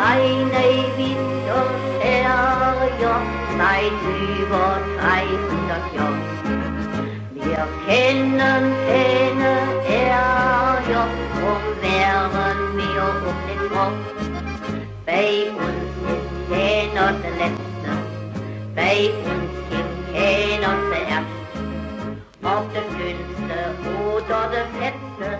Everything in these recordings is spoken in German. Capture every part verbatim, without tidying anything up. seine Wind und Herrjoch seit über dreihundert Jahren. Wir kennen keine Herrjoch, drum wären wir um den Kopf. Bei uns ist keiner der Letzte, bei uns gibt keiner der Erste. Ob der Schönste oder der Fetzte,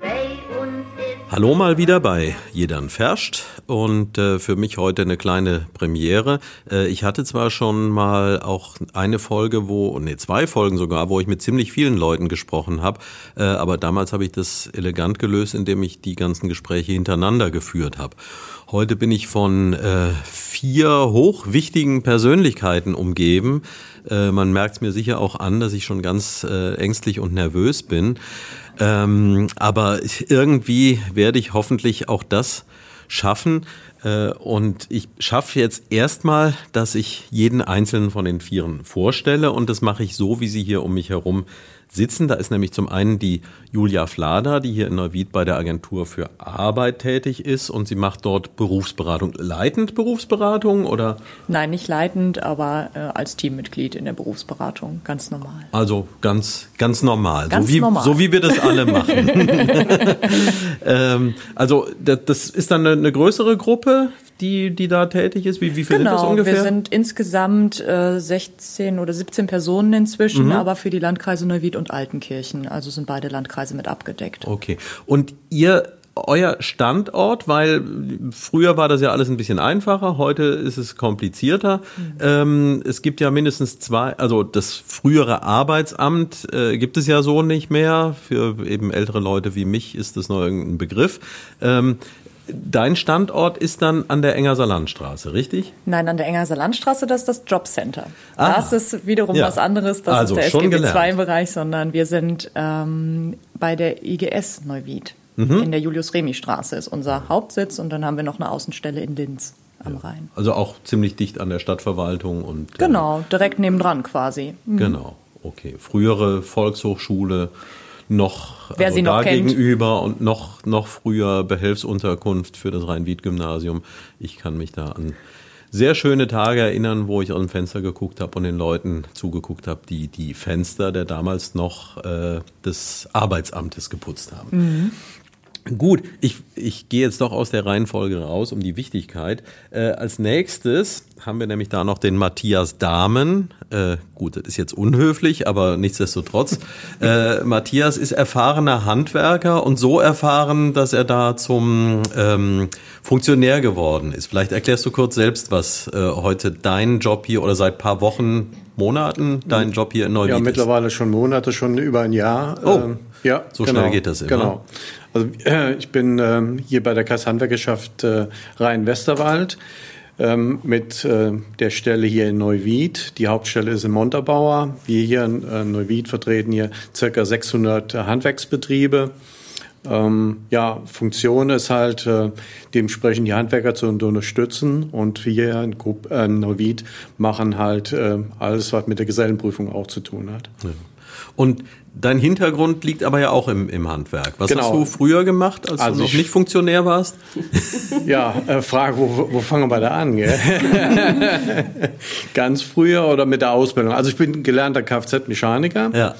bei uns ist... Hallo mal wieder bei Jedern Ferscht und äh, für mich heute eine kleine Premiere. Äh, ich hatte zwar schon mal auch eine Folge, wo, nee, zwei Folgen sogar, wo ich mit ziemlich vielen Leuten gesprochen habe, äh, aber damals habe ich das elegant gelöst, indem ich die ganzen Gespräche hintereinander geführt habe. Heute bin ich von äh, vier hochwichtigen Persönlichkeiten umgeben. Äh, man merkt es mir sicher auch an, dass ich schon ganz äh, ängstlich und nervös bin. Ähm, aber irgendwie werde ich hoffentlich auch das schaffen. Äh, und ich schaffe jetzt erstmal, dass ich jeden einzelnen von den Vieren vorstelle. Und das mache ich so, wie sie hier um mich herum sitzen. Da ist nämlich zum einen die Julia Flader, die hier in Neuwied bei der Agentur für Arbeit tätig ist. Und sie macht dort Berufsberatung. Leitend Berufsberatung oder? Nein, nicht leitend, aber äh, als Teammitglied in der Berufsberatung. Ganz normal. Also ganz, ganz normal. Ganz so wie, normal. So wie wir das alle machen. ähm, also das, das ist dann eine, eine größere Gruppe, die, die da tätig ist. Wie, wie viel genau, sind das ungefähr? Genau, wir sind insgesamt äh, sechzehn oder siebzehn Personen inzwischen, mhm. aber für die Landkreise Neuwied und und Altenkirchen, also sind beide Landkreise mit abgedeckt. Okay. Und ihr, euer Standort, weil früher war das ja alles ein bisschen einfacher, heute ist es komplizierter. Mhm. Ähm, es gibt ja mindestens zwei, also das frühere Arbeitsamt äh, gibt es ja so nicht mehr. Für eben ältere Leute wie mich ist das noch irgendein Begriff. Ähm, Dein Standort ist dann an der Engerser Landstraße, richtig? Nein, an der Engerser Landstraße, das ist das Jobcenter. Ah, das ist wiederum ja. was anderes, das also ist der S G B zwei-Bereich, sondern wir sind ähm, bei der I G S Neuwied. Mhm. In der Julius-Remi-Straße ist unser Hauptsitz und dann haben wir noch eine Außenstelle in Linz am ja. Rhein. Also auch ziemlich dicht an der Stadtverwaltung. Und genau, äh, direkt nebendran quasi. Mhm. Genau, okay. Frühere Volkshochschule. Noch, Wer also sie noch da kennt. Gegenüber und noch, noch früher Behelfsunterkunft für das Rhein-Wied-Gymnasium. Ich kann mich da an sehr schöne Tage erinnern, wo ich aus dem Fenster geguckt habe und den Leuten zugeguckt habe, die die Fenster der damals noch äh, des Arbeitsamtes geputzt haben. Mhm. Gut, ich, ich gehe jetzt doch aus der Reihenfolge raus um die Wichtigkeit. Äh, als nächstes haben wir nämlich da noch den Matthias Dahmen. Äh, gut, das ist jetzt unhöflich, aber nichtsdestotrotz. Äh, Matthias ist erfahrener Handwerker und so erfahren, dass er da zum ähm, Funktionär geworden ist. Vielleicht erklärst du kurz selbst, was äh, heute dein Job hier oder seit paar Wochen, Monaten dein Job hier in Neuwied ist. Ja, mittlerweile schon Monate, schon über ein Jahr. Oh, ähm, ja, so genau, schnell geht das immer. Genau. Also äh, ich bin äh, hier bei der Kreishandwerkerschaft äh, Rhein-Westerwald. Ähm, mit äh, der Stelle hier in Neuwied. Die Hauptstelle ist in Montabaur. Wir hier in äh, Neuwied vertreten hier ca. sechshundert äh, Handwerksbetriebe. Ähm, ja, Funktion ist halt, äh, dementsprechend die Handwerker zu unterstützen. Und wir in, Gru- äh, in Neuwied machen halt äh, alles, was mit der Gesellenprüfung auch zu tun hat. Ja. Und dein Hintergrund liegt aber ja auch im, im Handwerk. Was genau. hast du früher gemacht, als also du noch nicht Funktionär warst? Ja, äh, Frage, wo, wo fangen wir da an? Gell? Ganz früher oder mit der Ausbildung? Also ich bin gelernter Kfz-Mechaniker, ja.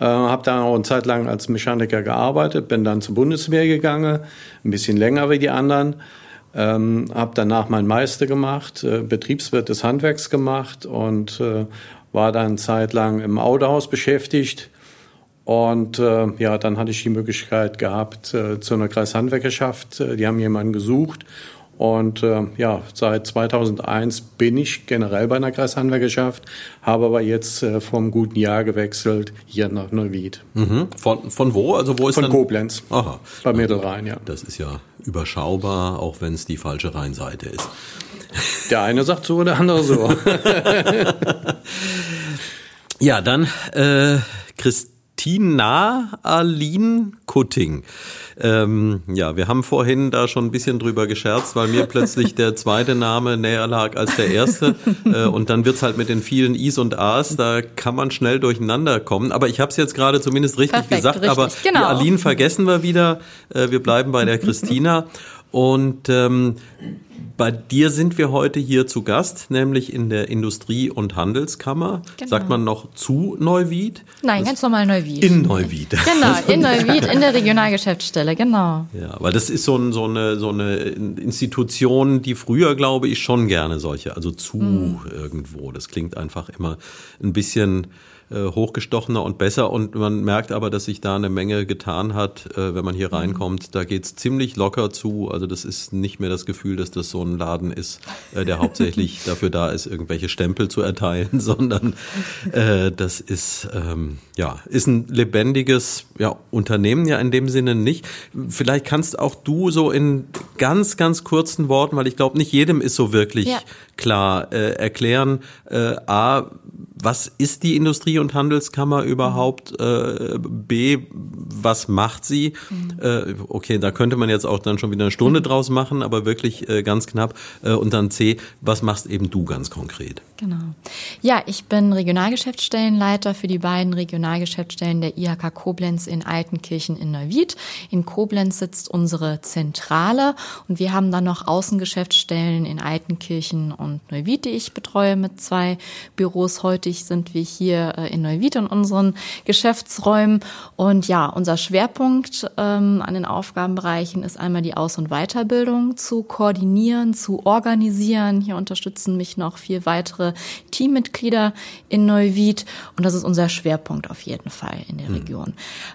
äh, habe dann auch eine Zeit lang als Mechaniker gearbeitet, bin dann zur Bundeswehr gegangen, ein bisschen länger wie die anderen. Ähm, habe danach meinen Meister gemacht, äh, Betriebswirt des Handwerks gemacht und äh, war dann eine Zeit lang im Autohaus beschäftigt. Und äh, ja, dann hatte ich die Möglichkeit gehabt äh, zu einer Kreishandwerkerschaft. Die haben jemanden gesucht. Und äh, ja, seit zweitausendeins bin ich generell bei einer Kreishandwerkerschaft, habe aber jetzt äh, vor einem guten Jahr gewechselt hier nach Neuwied. Mhm. Von, von wo? Also wo ist Von dann? Koblenz. Aha. Bei Mittelrhein, ja. Das ist ja überschaubar, auch wenn es die falsche Rheinseite ist. Der eine sagt so, der andere so. Ja, dann äh, Christ. Christina Aline Cutting. Ähm, ja, wir haben vorhin da schon ein bisschen drüber gescherzt, weil mir plötzlich der zweite Name näher lag als der erste. Äh, und dann wird's halt mit den vielen I's und A's, da kann man schnell durcheinander kommen. Aber ich habe es jetzt gerade zumindest richtig Perfekt, gesagt, richtig, aber genau. Die Aline vergessen wir wieder. Äh, wir bleiben bei der Christina. Und ähm, bei dir sind wir heute hier zu Gast, nämlich in der Industrie- und Handelskammer. Genau. Sagt man noch zu Neuwied? Nein, das ganz normal Neuwied. In Neuwied. Genau, in Neuwied, in der Regionalgeschäftsstelle, genau. Ja, weil das ist so, ein, so, eine, so eine Institution, die früher, glaube ich, schon gerne solche, also zu mhm. irgendwo. Das klingt einfach immer ein bisschen hochgestochener und besser, und man merkt aber, dass sich da eine Menge getan hat, wenn man hier reinkommt. Da geht's ziemlich locker zu, also das ist nicht mehr das Gefühl, dass das so ein Laden ist, der hauptsächlich dafür da ist, irgendwelche Stempel zu erteilen, sondern äh, das ist ähm, ja ist ein lebendiges ja, Unternehmen ja in dem Sinne nicht. Vielleicht kannst auch du so in ganz, ganz kurzen Worten, weil ich glaube, nicht jedem ist so wirklich ja. klar, äh, erklären, äh, A, was ist die Industrie- und Handelskammer überhaupt? Äh, B, was macht sie? Mhm. Äh, okay, da könnte man jetzt auch dann schon wieder eine Stunde mhm. draus machen, aber wirklich äh, ganz knapp. Äh, und dann C, was machst eben du ganz konkret? Genau. Ja, ich bin Regionalgeschäftsstellenleiter für die beiden Regionalgeschäftsstellen der I H K Koblenz in Altenkirchen in Neuwied. In Koblenz sitzt unsere Zentrale, und wir haben dann noch Außengeschäftsstellen in Altenkirchen und Neuwied, die ich betreue mit zwei Büros. Heute sind wir hier in Neuwied in unseren Geschäftsräumen. Und ja, unser Schwerpunkt ähm, an den Aufgabenbereichen ist einmal die Aus- und Weiterbildung zu koordinieren, zu organisieren. Hier unterstützen mich noch vier weitere Teammitglieder in Neuwied. Und das ist unser Schwerpunkt auf jeden Fall in der Region. Mhm.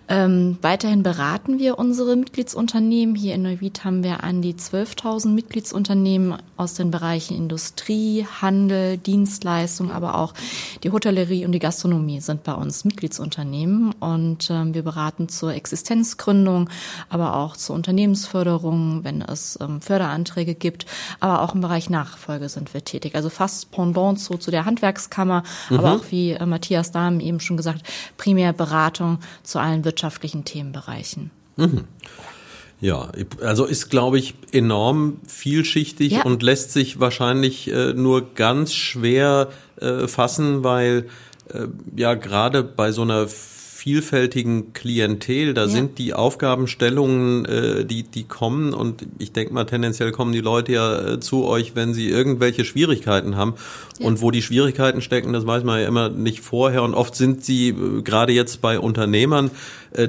Ähm, weiterhin beraten wir unsere Mitgliedsunternehmen. Hier in Neuwied haben wir an die zwölftausend Mitgliedsunternehmen aus den Bereichen Industrie, Handel, Dienstleistung, aber auch die Hotellerie und die Gastronomie sind bei uns Mitgliedsunternehmen, und ähm, wir beraten zur Existenzgründung, aber auch zur Unternehmensförderung, wenn es ähm, Förderanträge gibt, aber auch im Bereich Nachfolge sind wir tätig. Also fast Pendant zu, zu der Handwerkskammer, mhm. aber auch, wie äh, Matthias Dahmen eben schon gesagt, primär Beratung zu allen wirtschaftlichen Themenbereichen. Mhm. Ja, also ist, glaube ich, enorm vielschichtig ja. und lässt sich wahrscheinlich äh, nur ganz schwer äh, fassen, weil äh, ja gerade bei so einer vielfältigen Klientel, da ja. sind die Aufgabenstellungen, äh, die die kommen, und ich denke mal, tendenziell kommen die Leute ja äh, zu euch, wenn sie irgendwelche Schwierigkeiten haben. Ja. Und wo die Schwierigkeiten stecken, das weiß man ja immer nicht vorher, und oft sind sie äh, gerade jetzt bei Unternehmern,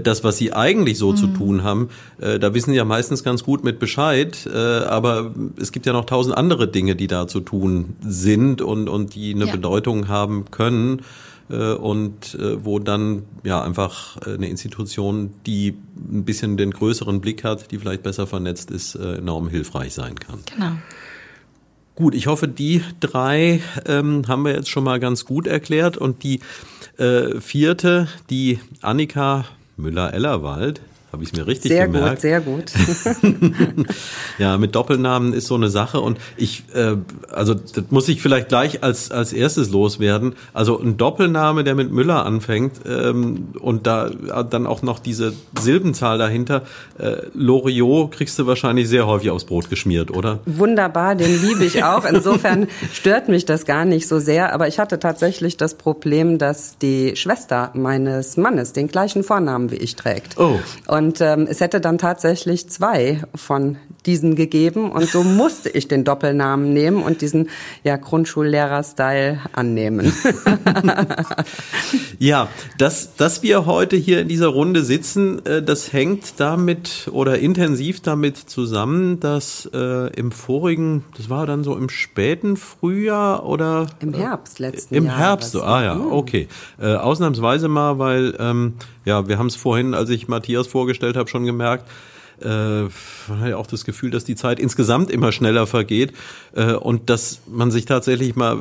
das, was sie eigentlich so mhm. zu tun haben, äh, da wissen sie ja meistens ganz gut mit Bescheid, äh, aber es gibt ja noch tausend andere Dinge, die da zu tun sind und und die eine ja. Bedeutung haben können, äh, und äh, wo dann ja einfach eine Institution, die ein bisschen den größeren Blick hat, die vielleicht besser vernetzt ist, äh, enorm hilfreich sein kann. Genau. Gut, ich hoffe, die drei ähm, haben wir jetzt schon mal ganz gut erklärt, und die äh, vierte, die Annika Müller-Ellerwald, habe ich es mir richtig sehr gemerkt. Sehr gut, sehr gut. Ja, mit Doppelnamen ist so eine Sache, und ich, äh, also das muss ich vielleicht gleich als als erstes loswerden. Also ein Doppelname, der mit Müller anfängt, ähm, und da dann auch noch diese Silbenzahl dahinter. Äh, Loriot kriegst du wahrscheinlich sehr häufig aufs Brot geschmiert, oder? Wunderbar, den liebe ich auch. Insofern stört mich das gar nicht so sehr. Aber ich hatte tatsächlich das Problem, dass die Schwester meines Mannes den gleichen Vornamen wie ich trägt. Oh. Und Und ähm, es hätte dann tatsächlich zwei von diesen gegeben, und so musste ich den Doppelnamen nehmen und diesen ja, Grundschullehrer-Style annehmen. Ja, dass, dass wir heute hier in dieser Runde sitzen, äh, das hängt damit oder intensiv damit zusammen, dass äh, im vorigen, das war dann so im späten Frühjahr oder? Im Herbst letzten äh, im Jahr. Im Herbst, so, ah ja, okay. Äh, ausnahmsweise mal, weil ähm, ja, wir haben es vorhin, als ich Matthias vorgestellt habe, schon gemerkt, äh, man hat ja auch das Gefühl, dass die Zeit insgesamt immer schneller vergeht, äh, und dass man sich tatsächlich mal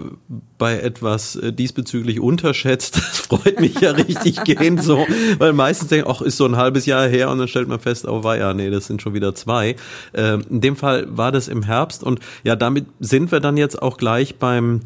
bei etwas äh, diesbezüglich unterschätzt, das freut mich ja richtig gehend so, weil meistens denkt, ach, ist so ein halbes Jahr her, und dann stellt man fest, oh weia, nee, das sind schon wieder zwei. Äh, in dem Fall war das im Herbst, und ja, damit sind wir dann jetzt auch gleich beim,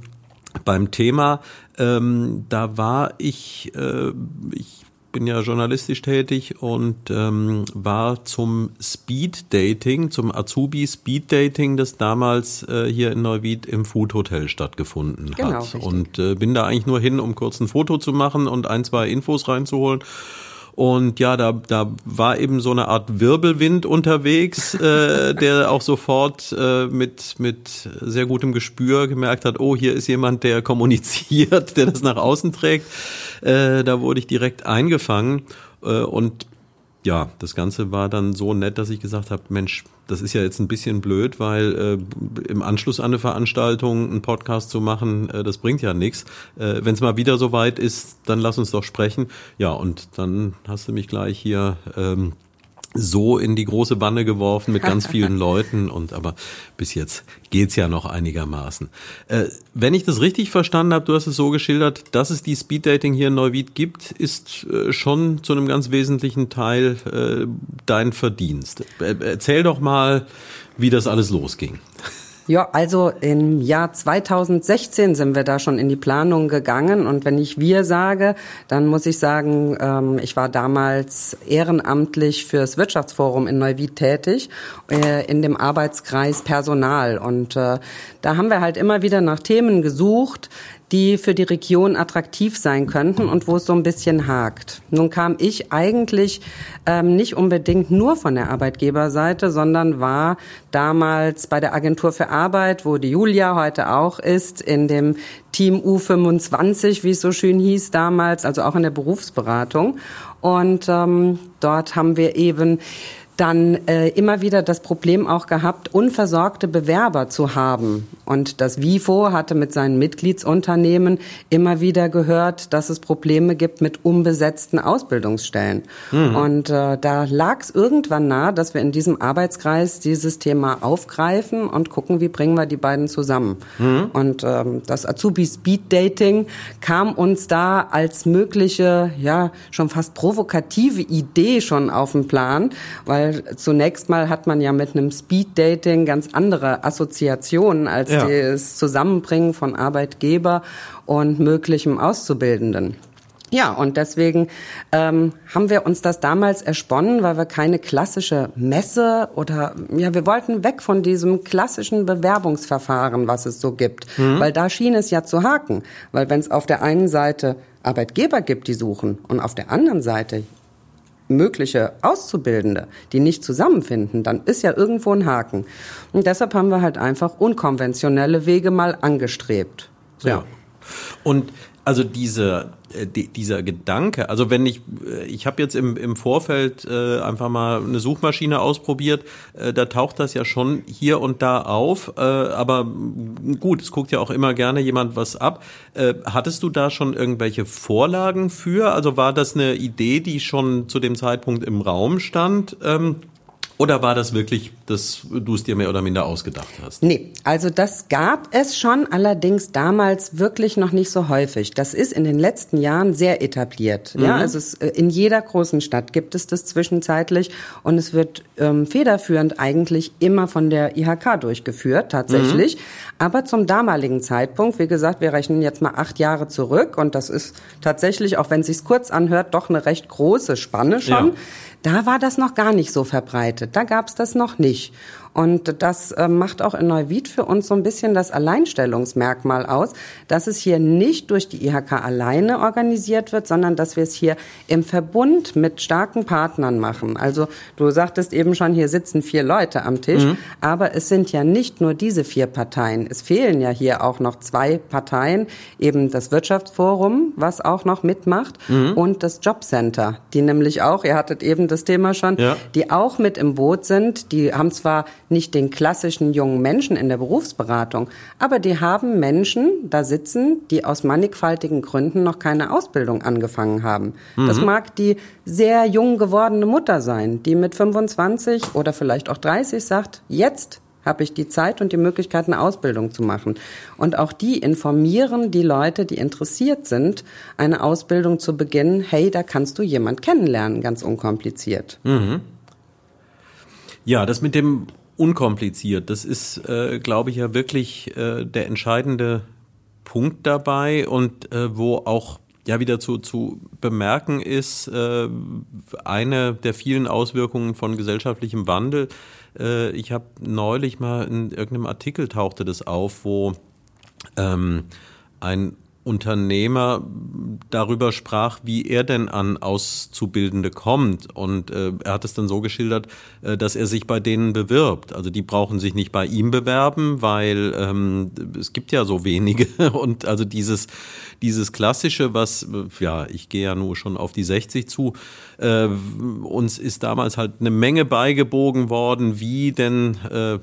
beim Thema. Ähm, da war ich, äh, ich bin ja journalistisch tätig und ähm, war zum Speed-Dating, zum Azubi-Speed-Dating, das damals äh, hier in Neuwied im Food-Hotel stattgefunden hat. Genau, richtig. Und äh, bin da eigentlich nur hin, um kurz ein Foto zu machen und ein, zwei Infos reinzuholen. Und ja, da, da war eben so eine Art Wirbelwind unterwegs, äh, der auch sofort äh, mit, mit sehr gutem Gespür gemerkt hat, oh, hier ist jemand, der kommuniziert, der das nach außen trägt. Äh, da wurde ich direkt eingefangen äh, und ja, das Ganze war dann so nett, dass ich gesagt habe, Mensch, das ist ja jetzt ein bisschen blöd, weil äh, im Anschluss an eine Veranstaltung einen Podcast zu machen, äh, das bringt ja nichts. Äh, wenn es mal wieder soweit ist, dann lass uns doch sprechen. Ja, und dann hast du mich gleich hier ähm, so in die große Banne geworfen mit ganz vielen Leuten. Und aber bis jetzt geht's ja noch einigermaßen. Äh, wenn ich das richtig verstanden habe, du hast es so geschildert, dass es die Speeddating hier in Neuwied gibt, ist äh, schon zu einem ganz wesentlichen Teil äh, dein Verdienst. Äh, erzähl doch mal, wie das alles losging. Ja, also im Jahr zweitausendsechzehn sind wir da schon in die Planung gegangen. Und wenn ich wir sage, dann muss ich sagen, ähm, ich war damals ehrenamtlich fürs Wirtschaftsforum in Neuwied tätig, äh, in dem Arbeitskreis Personal. Und äh, da haben wir halt immer wieder nach Themen gesucht, die für die Region attraktiv sein könnten und wo es so ein bisschen hakt. Nun kam ich eigentlich ähm, nicht unbedingt nur von der Arbeitgeberseite, sondern war damals bei der Agentur für Arbeit, wo die Julia heute auch ist, in dem Team U fünfundzwanzig, wie es so schön hieß damals, also auch in der Berufsberatung. Und ähm, dort haben wir eben dann äh, immer wieder das Problem auch gehabt, unversorgte Bewerber zu haben. Und das WIFO hatte mit seinen Mitgliedsunternehmen immer wieder gehört, dass es Probleme gibt mit unbesetzten Ausbildungsstellen. Mhm. Und äh, da lag es irgendwann nahe, dass wir in diesem Arbeitskreis dieses Thema aufgreifen und gucken, wie bringen wir die beiden zusammen. Mhm. Und ähm, das Azubi-Speed-Dating kam uns da als mögliche, ja, schon fast provokative Idee schon auf den Plan, weil zunächst mal hat man ja mit einem Speed-Dating ganz andere Assoziationen als ja. das Zusammenbringen von Arbeitgeber und möglichem Auszubildenden. Ja, und deswegen ähm, haben wir uns das damals ersponnen, weil wir keine klassische Messe oder, ja, wir wollten weg von diesem klassischen Bewerbungsverfahren, was es so gibt. Mhm. Weil da schien es ja zu haken. Weil wenn es auf der einen Seite Arbeitgeber gibt, die suchen, und auf der anderen Seite mögliche Auszubildende, die nicht zusammenfinden, dann ist ja irgendwo ein Haken. Und deshalb haben wir halt einfach unkonventionelle Wege mal angestrebt. So. Ja. Und also diese, die, dieser Gedanke, also wenn ich, ich habe jetzt im, im Vorfeld äh, einfach mal eine Suchmaschine ausprobiert, äh, da taucht das ja schon hier und da auf, äh, aber gut, es guckt ja auch immer gerne jemand was ab. Äh, hattest du da schon irgendwelche Vorlagen für? Also war das eine Idee, die schon zu dem Zeitpunkt im Raum stand? Ähm, Oder war das wirklich, dass du es dir mehr oder minder ausgedacht hast? Nee, also das gab es schon, allerdings damals wirklich noch nicht so häufig. Das ist in den letzten Jahren sehr etabliert. Mhm. Ja, also es, in jeder großen Stadt gibt es das zwischenzeitlich und es wird ähm, federführend eigentlich immer von der I H K durchgeführt, tatsächlich. Mhm. Aber zum damaligen Zeitpunkt, wie gesagt, wir rechnen jetzt mal acht Jahre zurück und das ist tatsächlich, auch wenn es sich kurz anhört, doch eine recht große Spanne schon. Ja. Da war das noch gar nicht so verbreitet, da gab's das noch nicht. Und das äh, macht auch in Neuwied für uns so ein bisschen das Alleinstellungsmerkmal aus, dass es hier nicht durch die I H K alleine organisiert wird, sondern dass wir es hier im Verbund mit starken Partnern machen. Also du sagtest eben schon, hier sitzen vier Leute am Tisch, mhm. aber es sind ja nicht nur diese vier Parteien. Es fehlen ja hier auch noch zwei Parteien, eben das Wirtschaftsforum, was auch noch mitmacht, mhm. und das Jobcenter, die nämlich auch, ihr hattet eben das Thema schon, ja. die auch mit im Boot sind, die haben zwar nicht den klassischen jungen Menschen in der Berufsberatung, aber die haben Menschen da sitzen, die aus mannigfaltigen Gründen noch keine Ausbildung angefangen haben. Mhm. Das mag die sehr jung gewordene Mutter sein, die mit fünfundzwanzig oder vielleicht auch dreißig sagt, jetzt habe ich die Zeit und die Möglichkeit, eine Ausbildung zu machen. Und auch die informieren die Leute, die interessiert sind, eine Ausbildung zu beginnen, hey, da kannst du jemand kennenlernen, ganz unkompliziert. Mhm. Ja, das mit dem unkompliziert, das ist, äh, glaube ich, ja wirklich äh, der entscheidende Punkt dabei und äh, wo auch ja wieder zu, zu bemerken ist, äh, eine der vielen Auswirkungen von gesellschaftlichem Wandel. Äh, ich habe neulich mal in irgendeinem Artikel tauchte das auf, wo ähm, ein Unternehmer darüber sprach, wie er denn an Auszubildende kommt. Und äh, er hat es dann so geschildert, äh, dass er sich bei denen bewirbt. Also die brauchen sich nicht bei ihm bewerben, weil ähm, es gibt ja so wenige. Und also dieses, dieses Klassische, was, ja, ich gehe ja nur schon auf die sechzig zu, äh, uns ist damals halt eine Menge beigebogen worden, wie denn, äh,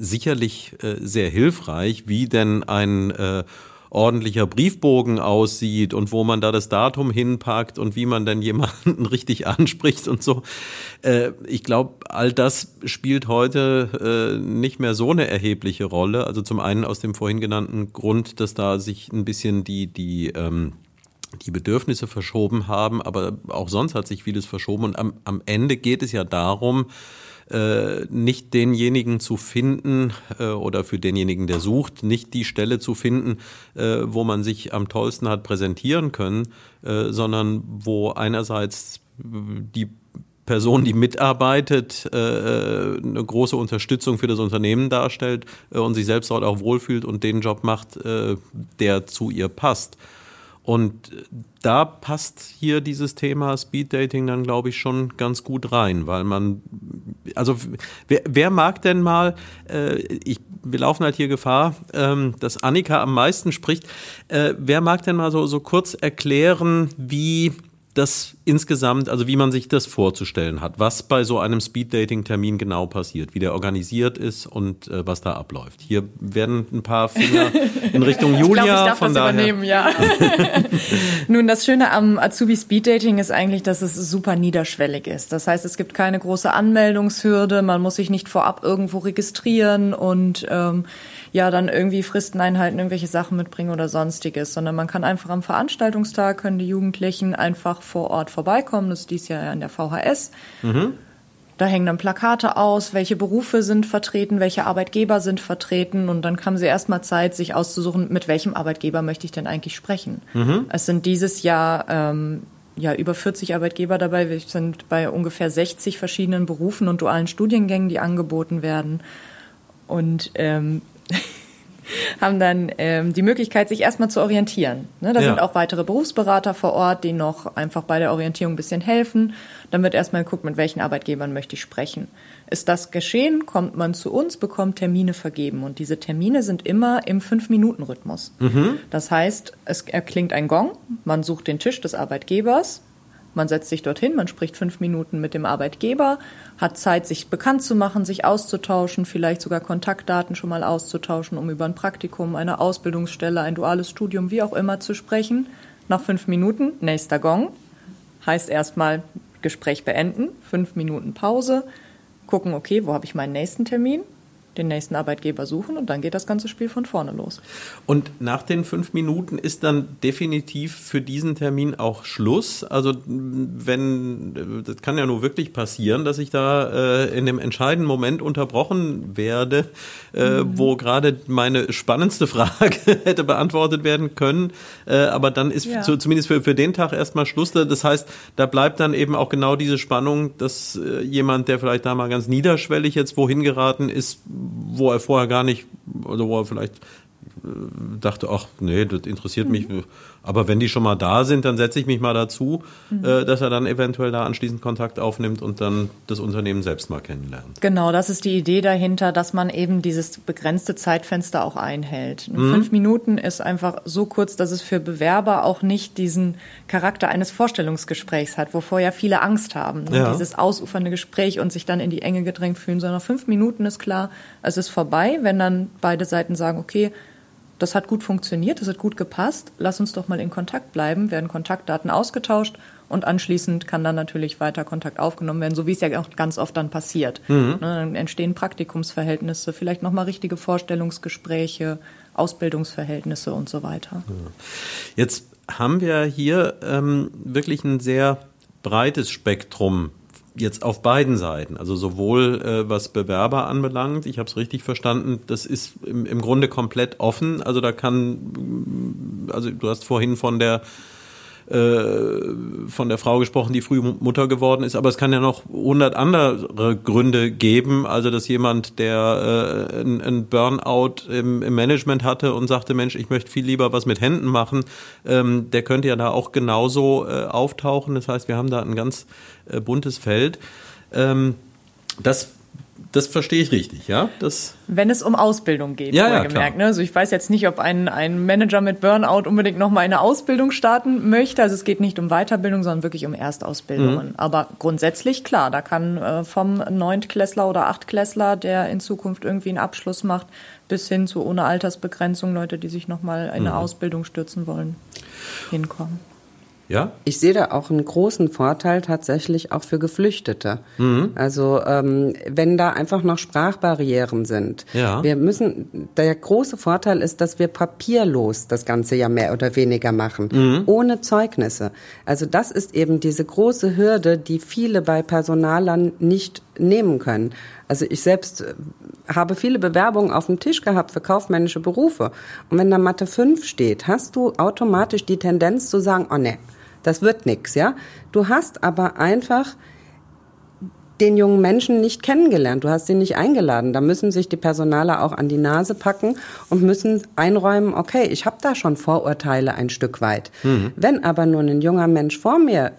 sicherlich äh, sehr hilfreich, wie denn ein äh, ordentlicher Briefbogen aussieht und wo man da das Datum hinpackt und wie man dann jemanden richtig anspricht und so. Äh, ich glaube, all das spielt heute äh, nicht mehr so eine erhebliche Rolle. Also zum einen aus dem vorhin genannten Grund, dass da sich ein bisschen die, die, ähm, die Bedürfnisse verschoben haben, aber auch sonst hat sich vieles verschoben. Und am, am Ende geht es ja darum, Äh, nicht denjenigen zu finden äh, oder für denjenigen, der sucht, nicht die Stelle zu finden, äh, wo man sich am tollsten hat präsentieren können, äh, sondern wo einerseits die Person, die mitarbeitet, äh, eine große Unterstützung für das Unternehmen darstellt äh, und sich selbst dort auch wohlfühlt und den Job macht, äh, der zu ihr passt. Und da passt hier dieses Thema Speeddating dann, glaube ich, schon ganz gut rein, weil man, also wer, wer mag denn mal, äh, ich, wir laufen halt hier Gefahr, ähm, dass Annika am meisten spricht, äh, wer mag denn mal so, so kurz erklären, wie das insgesamt, also wie man sich das vorzustellen hat, was bei so einem Speeddating-Termin genau passiert, wie der organisiert ist und äh, was da abläuft. Hier werden ein paar Finger in Richtung Julia. Ich glaube, ich darf von das daher übernehmen, ja. Nun, das Schöne am Azubi-Speeddating ist eigentlich, dass es super niederschwellig ist. Das heißt, es gibt keine große Anmeldungshürde, man muss sich nicht vorab irgendwo registrieren und ähm, ja, dann irgendwie Fristen einhalten, irgendwelche Sachen mitbringen oder sonstiges, sondern man kann einfach am Veranstaltungstag, können die Jugendlichen einfach vor Ort vorbeikommen. Das ist dies Jahr an der V H S. Mhm. Da hängen dann Plakate aus, welche Berufe sind vertreten, welche Arbeitgeber sind vertreten. Und dann haben sie erstmal Zeit, sich auszusuchen, mit welchem Arbeitgeber möchte ich denn eigentlich sprechen. Mhm. Es sind dieses Jahr ähm, ja über vierzig Arbeitgeber dabei. Wir sind bei ungefähr sechzig verschiedenen Berufen und dualen Studiengängen, die angeboten werden. Und ähm, haben dann ähm, die Möglichkeit, sich erstmal zu orientieren. Ne, da ja. sind auch weitere Berufsberater vor Ort, die noch einfach bei der Orientierung ein bisschen helfen. Dann wird erstmal geguckt, mit welchen Arbeitgebern möchte ich sprechen. Ist das geschehen, kommt man zu uns, bekommt Termine vergeben. Und diese Termine sind immer im Fünf-Minuten-Rhythmus. Mhm. Das heißt, es erklingt ein Gong, man sucht den Tisch des Arbeitgebers, man setzt sich dorthin, man spricht fünf Minuten mit dem Arbeitgeber, hat Zeit, sich bekannt zu machen, sich auszutauschen, vielleicht sogar Kontaktdaten schon mal auszutauschen, um über ein Praktikum, eine Ausbildungsstelle, ein duales Studium, wie auch immer zu sprechen. Nach fünf Minuten, nächster Gong, heißt erstmal Gespräch beenden, fünf Minuten Pause, gucken, okay, wo habe ich meinen nächsten Termin? Den nächsten Arbeitgeber suchen und dann geht das ganze Spiel von vorne los. Und nach den fünf Minuten ist dann definitiv für diesen Termin auch Schluss. Also wenn, das kann ja nur wirklich passieren, dass ich da äh, in dem entscheidenden Moment unterbrochen werde, äh, mhm. wo gerade meine spannendste Frage hätte beantwortet werden können. Äh, aber dann ist ja. zu, zumindest für, für den Tag erstmal Schluss. Das heißt, da bleibt dann eben auch genau diese Spannung, dass äh, jemand, der vielleicht da mal ganz niederschwellig jetzt wohin geraten ist, wo er vorher gar nicht, oder wo er vielleicht äh, dachte, ach nee, das interessiert mhm. mich, aber wenn die schon mal da sind, dann setze ich mich mal dazu, mhm. äh, dass er dann eventuell da anschließend Kontakt aufnimmt und dann das Unternehmen selbst mal kennenlernt. Genau, das ist die Idee dahinter, dass man eben dieses begrenzte Zeitfenster auch einhält. Mhm. Fünf Minuten ist einfach so kurz, dass es für Bewerber auch nicht diesen Charakter eines Vorstellungsgesprächs hat, wovor ja viele Angst haben, ne? Ja. Dieses ausufernde Gespräch und sich dann in die Enge gedrängt fühlen, sondern fünf Minuten ist klar, es ist vorbei, wenn dann beide Seiten sagen, okay, das hat gut funktioniert, das hat gut gepasst, lass uns doch mal in Kontakt bleiben, werden Kontaktdaten ausgetauscht und anschließend kann dann natürlich weiter Kontakt aufgenommen werden, so wie es ja auch ganz oft dann passiert. Mhm. Dann entstehen Praktikumsverhältnisse, vielleicht nochmal richtige Vorstellungsgespräche, Ausbildungsverhältnisse und so weiter. Jetzt haben wir hier ähm, wirklich ein sehr breites Spektrum jetzt auf beiden Seiten, also sowohl äh, was Bewerber anbelangt, ich habe es richtig verstanden, das ist im, im Grunde komplett offen, also da kann, also du hast vorhin von der äh, von der Frau gesprochen, die früh Mutter geworden ist, aber es kann ja noch hundert andere Gründe geben, also dass jemand, der äh, einen Burnout im, im Management hatte und sagte, Mensch, ich möchte viel lieber was mit Händen machen, ähm, der könnte ja da auch genauso äh, auftauchen. Das heißt, wir haben da ein ganz äh, buntes Feld. Ähm, das Das verstehe ich richtig, ja? Das Wenn es um Ausbildung geht, ja, ja, gemerkt, ne? Also ich weiß jetzt nicht, ob ein, ein Manager mit Burnout unbedingt nochmal eine Ausbildung starten möchte. Also es geht nicht um Weiterbildung, sondern wirklich um Erstausbildungen. Mhm. Aber grundsätzlich, klar, da kann äh, vom Neuntklässler oder Achtklässler, der in Zukunft irgendwie einen Abschluss macht, bis hin zu ohne Altersbegrenzung Leute, die sich nochmal eine mhm. Ausbildung stürzen wollen, hinkommen. Ja? Ich sehe da auch einen großen Vorteil tatsächlich auch für Geflüchtete. Mhm. Also ähm, wenn da einfach noch Sprachbarrieren sind. Ja. Wir müssen, der große Vorteil ist, dass wir papierlos das Ganze ja mehr oder weniger machen, mhm. ohne Zeugnisse. Also das ist eben diese große Hürde, die viele bei Personalern nicht nehmen können. Also ich selbst habe viele Bewerbungen auf dem Tisch gehabt für kaufmännische Berufe. Und wenn da Mathe fünf steht, hast du automatisch die Tendenz zu sagen, oh ne, das wird nix, ja. Du hast aber einfach den jungen Menschen nicht kennengelernt. Du hast ihn nicht eingeladen. Da müssen sich die Personaler auch an die Nase packen und müssen einräumen, okay, ich habe da schon Vorurteile ein Stück weit. Mhm. Wenn aber nur ein junger Mensch vor mir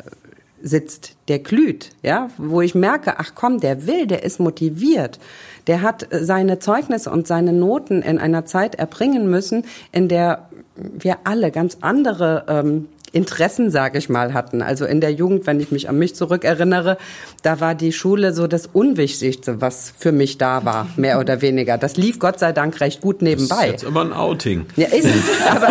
sitzt, der glüht, ja, wo ich merke, ach komm, der will, der ist motiviert, der hat seine Zeugnisse und seine Noten in einer Zeit erbringen müssen, in der wir alle ganz andere ähm, Interessen, sage ich mal, hatten. Also in der Jugend, wenn ich mich an mich zurückerinnere, da war die Schule so das Unwichtigste, was für mich da war, mehr oder weniger. Das lief Gott sei Dank recht gut nebenbei. Das ist jetzt immer ein Outing. Ja, ist es. Aber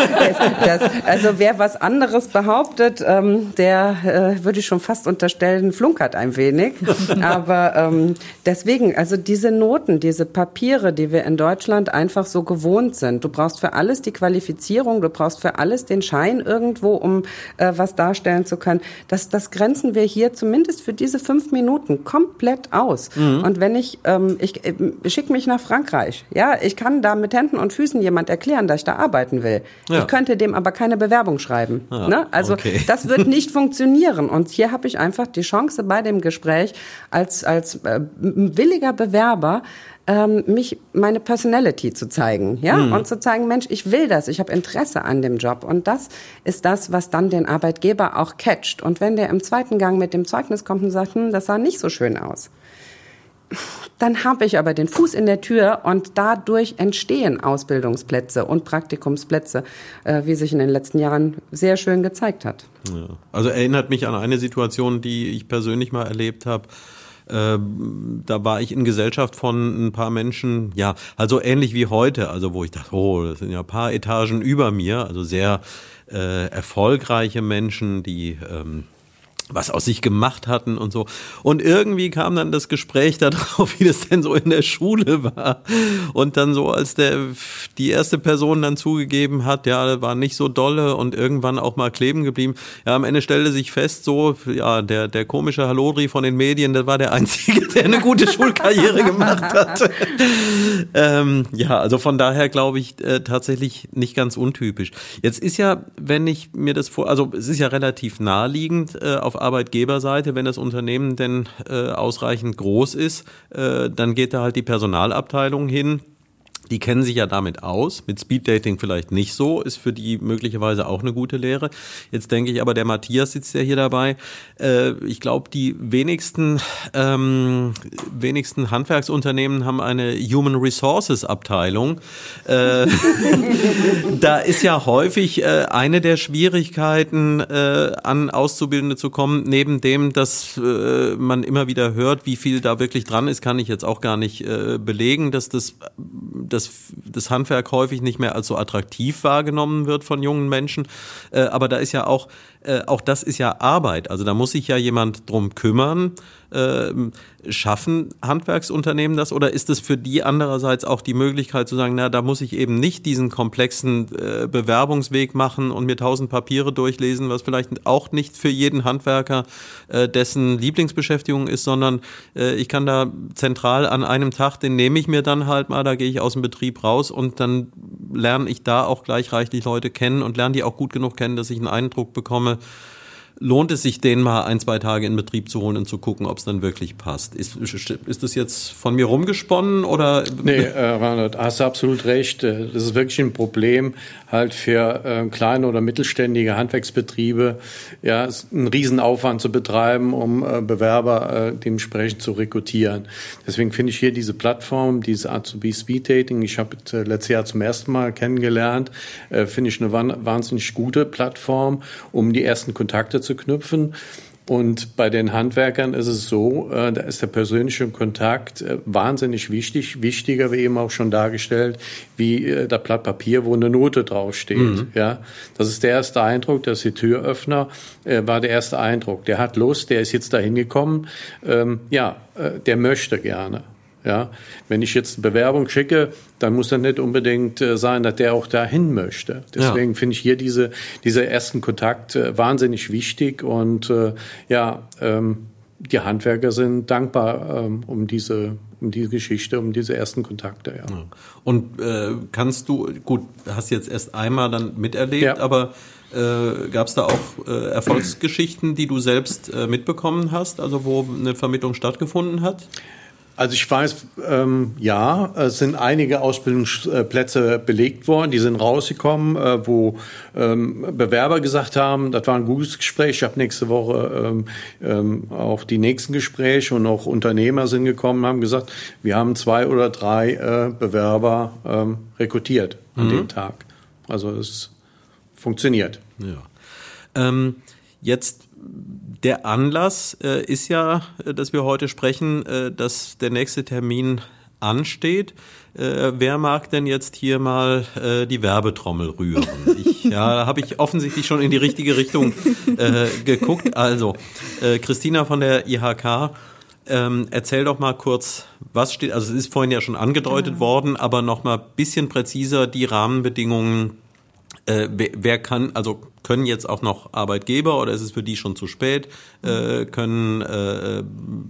das, also wer was anderes behauptet, ähm, der äh, würde ich schon fast unterstellen, flunkert ein wenig. Aber ähm, deswegen, also diese Noten, diese Papiere, die wir in Deutschland einfach so gewohnt sind. Du brauchst für alles die Qualifizierung, du brauchst für alles den Schein irgendwo, um was darstellen zu können. Das, das grenzen wir hier zumindest für diese fünf Minuten komplett aus. Mhm. Und wenn ich, ähm, ich äh, schicke mich nach Frankreich, ja, ich kann da mit Händen und Füßen jemand erklären, dass ich da arbeiten will. Ja. Ich könnte dem aber keine Bewerbung schreiben. Ja, ne? Also okay. Das wird nicht funktionieren. Und hier habe ich einfach die Chance bei dem Gespräch als, als äh, williger Bewerber, mich meine Personality zu zeigen, ja, mhm. und zu zeigen, Mensch, ich will das, ich habe Interesse an dem Job, und das ist das, was dann den Arbeitgeber auch catcht. Und wenn der im zweiten Gang mit dem Zeugnis kommt und sagt, hm, das sah nicht so schön aus, dann habe ich aber den Fuß in der Tür, und dadurch entstehen Ausbildungsplätze und Praktikumsplätze, äh, wie sich in den letzten Jahren sehr schön gezeigt hat. Ja. Also erinnert mich an eine Situation, die ich persönlich mal erlebt habe. Da war ich in Gesellschaft von ein paar Menschen, ja, also ähnlich wie heute, also wo ich dachte, oh, das sind ja ein paar Etagen über mir, also sehr äh, erfolgreiche Menschen, die ähm, was aus sich gemacht hatten und so. Und irgendwie kam dann das Gespräch darauf, wie das denn so in der Schule war. Und dann so, als der die erste Person dann zugegeben hat, ja, war nicht so dolle und irgendwann auch mal kleben geblieben. Ja, am Ende stellte sich fest, so, ja, der der komische Hallodri von den Medien, das war der Einzige, der eine gute Schulkarriere gemacht hat. ähm, ja, also von daher glaube ich äh, tatsächlich nicht ganz untypisch. Jetzt ist ja, wenn ich mir das vor, also es ist ja relativ naheliegend äh, auf Arbeitgeberseite, wenn das Unternehmen denn äh, ausreichend groß ist, äh, dann geht da halt die Personalabteilung hin. Die kennen sich ja damit aus, mit Speeddating vielleicht nicht so, ist für die möglicherweise auch eine gute Lehre. Jetzt denke ich aber, der Matthias sitzt ja hier dabei. Äh, ich glaube, die wenigsten, ähm, wenigsten Handwerksunternehmen haben eine Human Resources Abteilung. Äh, da ist ja häufig äh, eine der Schwierigkeiten, äh, an Auszubildende zu kommen, neben dem, dass äh, man immer wieder hört, wie viel da wirklich dran ist, kann ich jetzt auch gar nicht äh, belegen, dass das dass das, das Handwerk häufig nicht mehr als so attraktiv wahrgenommen wird von jungen Menschen. Äh, aber da ist ja auch, äh, auch das ist ja Arbeit. Also da muss sich ja jemand drum kümmern. Äh, schaffen Handwerksunternehmen das? Oder ist es für die andererseits auch die Möglichkeit zu sagen, na, da muss ich eben nicht diesen komplexen äh, Bewerbungsweg machen und mir tausend Papiere durchlesen, was vielleicht auch nicht für jeden Handwerker äh, dessen Lieblingsbeschäftigung ist, sondern äh, ich kann da zentral an einem Tag, den nehme ich mir dann halt mal, da gehe ich aus dem Betrieb raus und dann lerne ich da auch gleich reichlich Leute kennen und lerne die auch gut genug kennen, dass ich einen Eindruck bekomme, lohnt es sich, den mal ein, zwei Tage in Betrieb zu holen und zu gucken, ob es dann wirklich passt. Ist, ist das jetzt von mir rumgesponnen? Oder? Nee, Reinhard, äh, hast du absolut recht. Das ist wirklich ein Problem halt für äh, kleine oder mittelständige Handwerksbetriebe, ja, einen Riesenaufwand zu betreiben, um äh, Bewerber äh, dementsprechend zu rekrutieren. Deswegen finde ich hier diese Plattform, dieses Azubi-Speed-Dating, ich habe äh, letztes Jahr zum ersten Mal kennengelernt, äh, finde ich eine wahnsinnig gute Plattform, um die ersten Kontakte zu zu knüpfen. Und bei den Handwerkern ist es so, äh, da ist der persönliche Kontakt äh, wahnsinnig wichtig, wichtiger, wie eben auch schon dargestellt, wie äh, das Blatt Papier, wo eine Note draufsteht. Mhm. Ja, das ist der erste Eindruck, das ist die Türöffner, äh, war der erste Eindruck. Der hat Lust, der ist jetzt dahin gekommen, ähm, ja, äh, der möchte gerne. Ja, wenn ich jetzt eine Bewerbung schicke, dann muss das nicht unbedingt äh, sein, dass der auch dahin möchte. Deswegen ja. finde ich hier diese, diese ersten Kontakt äh, wahnsinnig wichtig und äh, ja, ähm, die Handwerker sind dankbar ähm, um diese, um diese Geschichte, um diese ersten Kontakte. Ja. Ja. Und äh, kannst du, gut, hast jetzt erst einmal dann miterlebt, ja. aber Äh, gab es da auch äh, Erfolgsgeschichten, die du selbst äh, mitbekommen hast, also wo eine Vermittlung stattgefunden hat? Also ich weiß, ähm, ja, es sind einige Ausbildungsplätze belegt worden, die sind rausgekommen, äh, wo ähm, Bewerber gesagt haben, das war ein gutes Gespräch, ich habe nächste Woche ähm, auch die nächsten Gespräche und auch Unternehmer sind gekommen, haben gesagt, wir haben zwei oder drei äh, Bewerber ähm, rekrutiert an mhm. dem Tag. Also es funktioniert. Ja. Ähm, jetzt der Anlass äh, ist ja, dass wir heute sprechen, äh, dass der nächste Termin ansteht. Äh, wer mag denn jetzt hier mal äh, die Werbetrommel rühren? Ich, ja, da habe ich offensichtlich schon in die richtige Richtung äh, geguckt. Also, äh, Christina von der I H K, ähm, erzähl doch mal kurz, was steht, also es ist vorhin ja schon angedeutet ja. worden, aber noch mal ein bisschen präziser die Rahmenbedingungen. Äh, wer, wer kann, also können jetzt auch noch Arbeitgeber oder ist es für die schon zu spät, äh, können äh,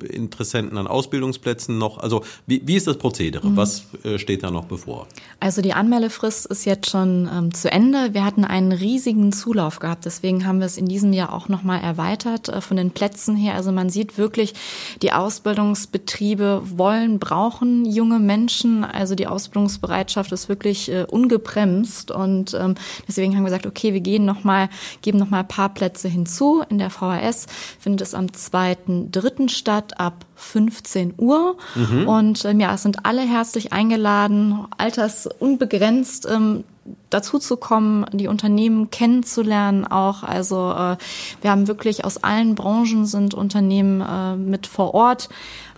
Interessenten an Ausbildungsplätzen noch, also wie, wie ist das Prozedere, mhm. was äh, steht da noch bevor? Also die Anmeldefrist ist jetzt schon ähm, zu Ende, wir hatten einen riesigen Zulauf gehabt, deswegen haben wir es in diesem Jahr auch nochmal erweitert äh, von den Plätzen her, also man sieht wirklich, die Ausbildungsbetriebe wollen, brauchen junge Menschen, also die Ausbildungsbereitschaft ist wirklich äh, ungebremst und ähm, deswegen haben wir gesagt, okay, wir gehen nochmal geben noch mal ein paar Plätze hinzu. In der V H S findet es am zweiten dritten statt, ab fünfzehn Uhr. Mhm. Und ähm, ja, es sind alle herzlich eingeladen, altersunbegrenzt ähm, dazu zu kommen, die Unternehmen kennenzulernen auch. Also äh, wir haben wirklich aus allen Branchen sind Unternehmen äh, mit vor Ort.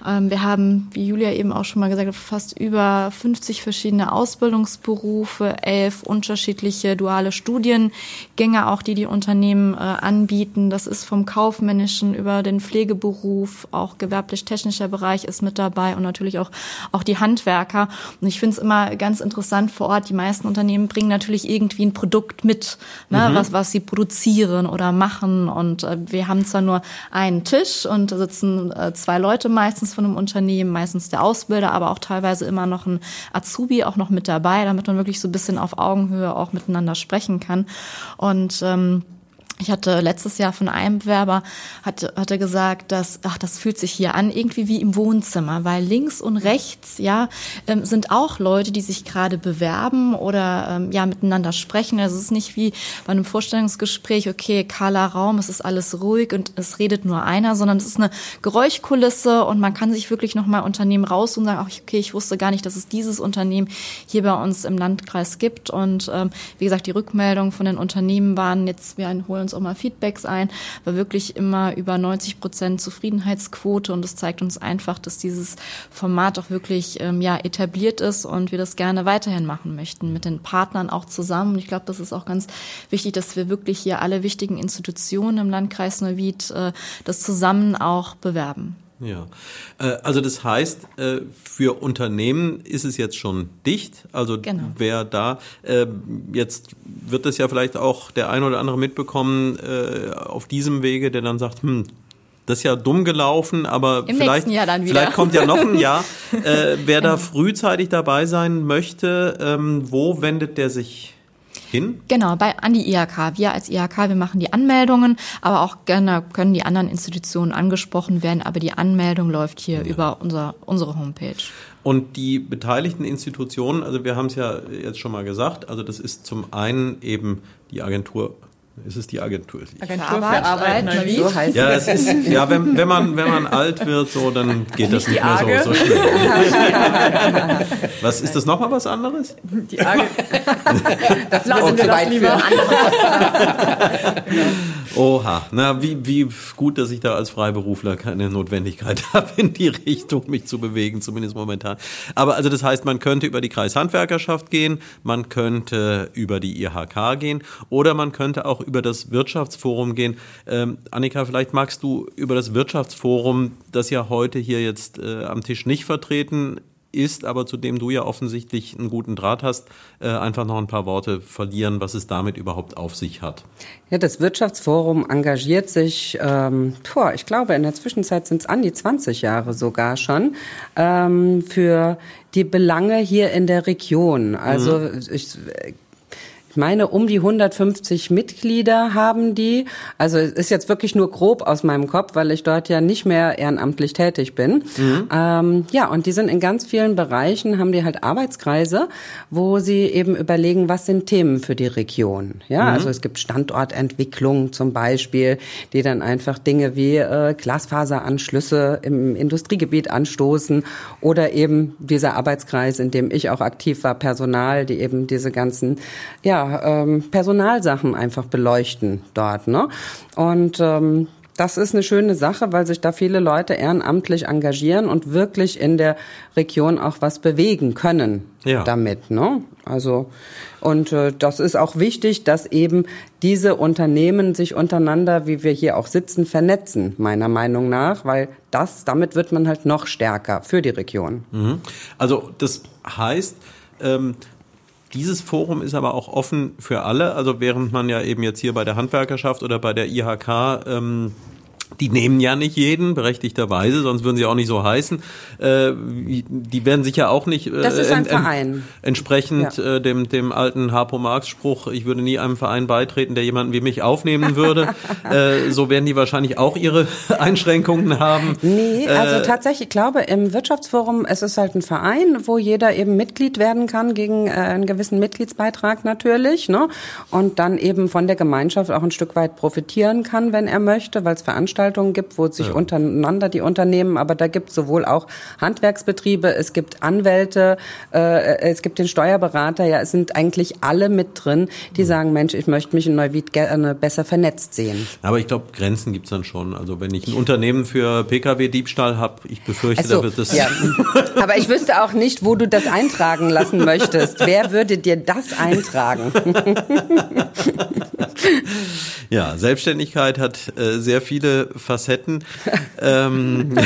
Ähm, wir haben, wie Julia eben auch schon mal gesagt hat, fast über fünfzig verschiedene Ausbildungsberufe, elf unterschiedliche duale Studiengänge, auch die die Unternehmen äh, anbieten. Das ist vom kaufmännischen über den Pflegeberuf, auch gewerblich-technischer Bereich ist mit dabei und natürlich auch, auch die Handwerker. Und ich finde es immer ganz interessant vor Ort, die meisten Unternehmen bringen natürlich irgendwie ein Produkt mit, ne, mhm. was, was sie produzieren oder machen. Und äh, wir haben zwar nur einen Tisch und da sitzen äh, zwei Leute meistens von einem Unternehmen, meistens der Ausbilder, aber auch teilweise immer noch ein Azubi auch noch mit dabei, damit man wirklich so ein bisschen auf Augenhöhe auch miteinander sprechen kann. Und ähm, ich hatte letztes Jahr von einem Bewerber, hatte, hatte gesagt, dass, ach, das fühlt sich hier an, irgendwie wie im Wohnzimmer, weil links und rechts, ja, ähm, sind auch Leute, die sich gerade bewerben oder, ähm, ja, miteinander sprechen. Also es ist nicht wie bei einem Vorstellungsgespräch, okay, kahler Raum, es ist alles ruhig und es redet nur einer, sondern es ist eine Geräuschkulisse und man kann sich wirklich nochmal Unternehmen raussuchen und sagen, ach, okay, ich wusste gar nicht, dass es dieses Unternehmen hier bei uns im Landkreis gibt. Und, ähm, wie gesagt, die Rückmeldungen von den Unternehmen waren jetzt, wir holen uns auch mal Feedbacks ein, war wirklich immer über neunzig Prozent Zufriedenheitsquote und das zeigt uns einfach, dass dieses Format auch wirklich ähm, ja, etabliert ist und wir das gerne weiterhin machen möchten, mit den Partnern auch zusammen. Und ich glaube, das ist auch ganz wichtig, dass wir wirklich hier alle wichtigen Institutionen im Landkreis Neuwied äh, das zusammen auch bewerben. Ja, also das heißt, für Unternehmen ist es jetzt schon dicht, also genau. Wer da, jetzt wird das ja vielleicht auch der ein oder andere mitbekommen auf diesem Wege, der dann sagt, hm, Das ist ja dumm gelaufen, aber im vielleicht, Jahr dann wieder. Vielleicht kommt ja noch ein Jahr. Äh, wer da frühzeitig dabei sein möchte, ähm, wo wendet der sich hin? Genau, bei, an die I H K. Wir als I H K, wir machen die Anmeldungen, aber auch gerne können die anderen Institutionen angesprochen werden, aber die Anmeldung läuft hier ja. über unser, unsere Homepage. Und die beteiligten Institutionen, also wir haben es ja jetzt schon mal gesagt, also das ist zum einen eben die Agentur, ist es die Agentur? Agentur für Arbeit, Arbeit Nein, so heißt ja, es ist, ja, wenn, wenn, man, wenn man alt wird, so, dann geht das nicht mehr so, so schnell. Was ist das nochmal was anderes? Die Agentur. Das lassen wir das lieber anders. Oha, na, wie, wie gut, dass ich da als Freiberufler keine Notwendigkeit habe, in die Richtung mich zu bewegen, zumindest momentan. Aber also das heißt, man könnte über die Kreishandwerkerschaft gehen, man könnte über die I H K gehen oder man könnte auch über das Wirtschaftsforum gehen. Ähm, Annika, vielleicht magst du über das Wirtschaftsforum, das ja heute hier jetzt äh, am Tisch nicht vertreten ist, aber zu dem du ja offensichtlich einen guten Draht hast, äh, einfach noch ein paar Worte verlieren, was es damit überhaupt auf sich hat. Ja, das Wirtschaftsforum engagiert sich, ähm, boah, ich glaube, in der Zwischenzeit sind es an die zwanzig Jahre sogar schon, ähm, für die Belange hier in der Region. Also mhm. ich... Ich meine, um die hundertfünfzig Mitglieder haben die. Also es ist jetzt wirklich nur grob aus meinem Kopf, weil ich dort ja nicht mehr ehrenamtlich tätig bin. Mhm. Ähm, ja, und die sind in ganz vielen Bereichen, haben die halt Arbeitskreise, wo sie eben überlegen, was sind Themen für die Region. Ja, mhm. also es gibt Standortentwicklung zum Beispiel, die dann einfach Dinge wie äh, Glasfaseranschlüsse im Industriegebiet anstoßen oder eben dieser Arbeitskreis, in dem ich auch aktiv war, Personal, die eben diese ganzen, ja, Personalsachen einfach beleuchten dort, ne? Und ähm, das ist eine schöne Sache, weil sich da viele Leute ehrenamtlich engagieren und wirklich in der Region auch was bewegen können ja. damit, ne? Also und äh, das ist auch wichtig, dass eben diese Unternehmen sich untereinander, wie wir hier auch sitzen, vernetzen, meiner Meinung nach, weil das, damit wird man halt noch stärker für die Region. Mhm. Also das heißt, ähm dieses Forum ist aber auch offen für alle, also während man ja eben jetzt hier bei der Handwerkerschaft oder bei der I H K, ähm, die nehmen ja nicht jeden, berechtigterweise, sonst würden sie auch nicht so heißen, äh, die werden sich ja auch nicht äh, das ist ein ent, Verein. entsprechend ja. äh, dem, dem alten H P Marx-Spruch, ich würde nie einem Verein beitreten, der jemanden wie mich aufnehmen würde, äh, so werden die wahrscheinlich auch ihre Einschränkungen haben. Nee, also äh, tatsächlich, ich glaube, im Wirtschaftsforum, es ist halt ein Verein, wo jeder eben Mitglied werden kann, gegen äh, einen gewissen Mitgliedsbeitrag natürlich, ne? Und dann eben von der Gemeinschaft auch ein Stück weit profitieren kann, wenn er möchte, weil es Veranstaltungen gibt, wo sich ja. untereinander die Unternehmen, aber da gibt es sowohl auch Handwerksbetriebe, es gibt Anwälte, äh, es gibt den Steuerberater, ja, es sind eigentlich alle mit drin, die mhm. sagen, Mensch, ich möchte mich in Neuwied gerne besser vernetzt sehen. Aber ich glaube, Grenzen gibt es dann schon. Also wenn ich ein Unternehmen für P K W-Diebstahl habe, ich befürchte, so, da wird das... Ja. Aber ich wüsste auch nicht, wo du das eintragen lassen möchtest. Wer würde dir das eintragen? Ja, Selbstständigkeit hat äh, sehr viele Facetten. ähm.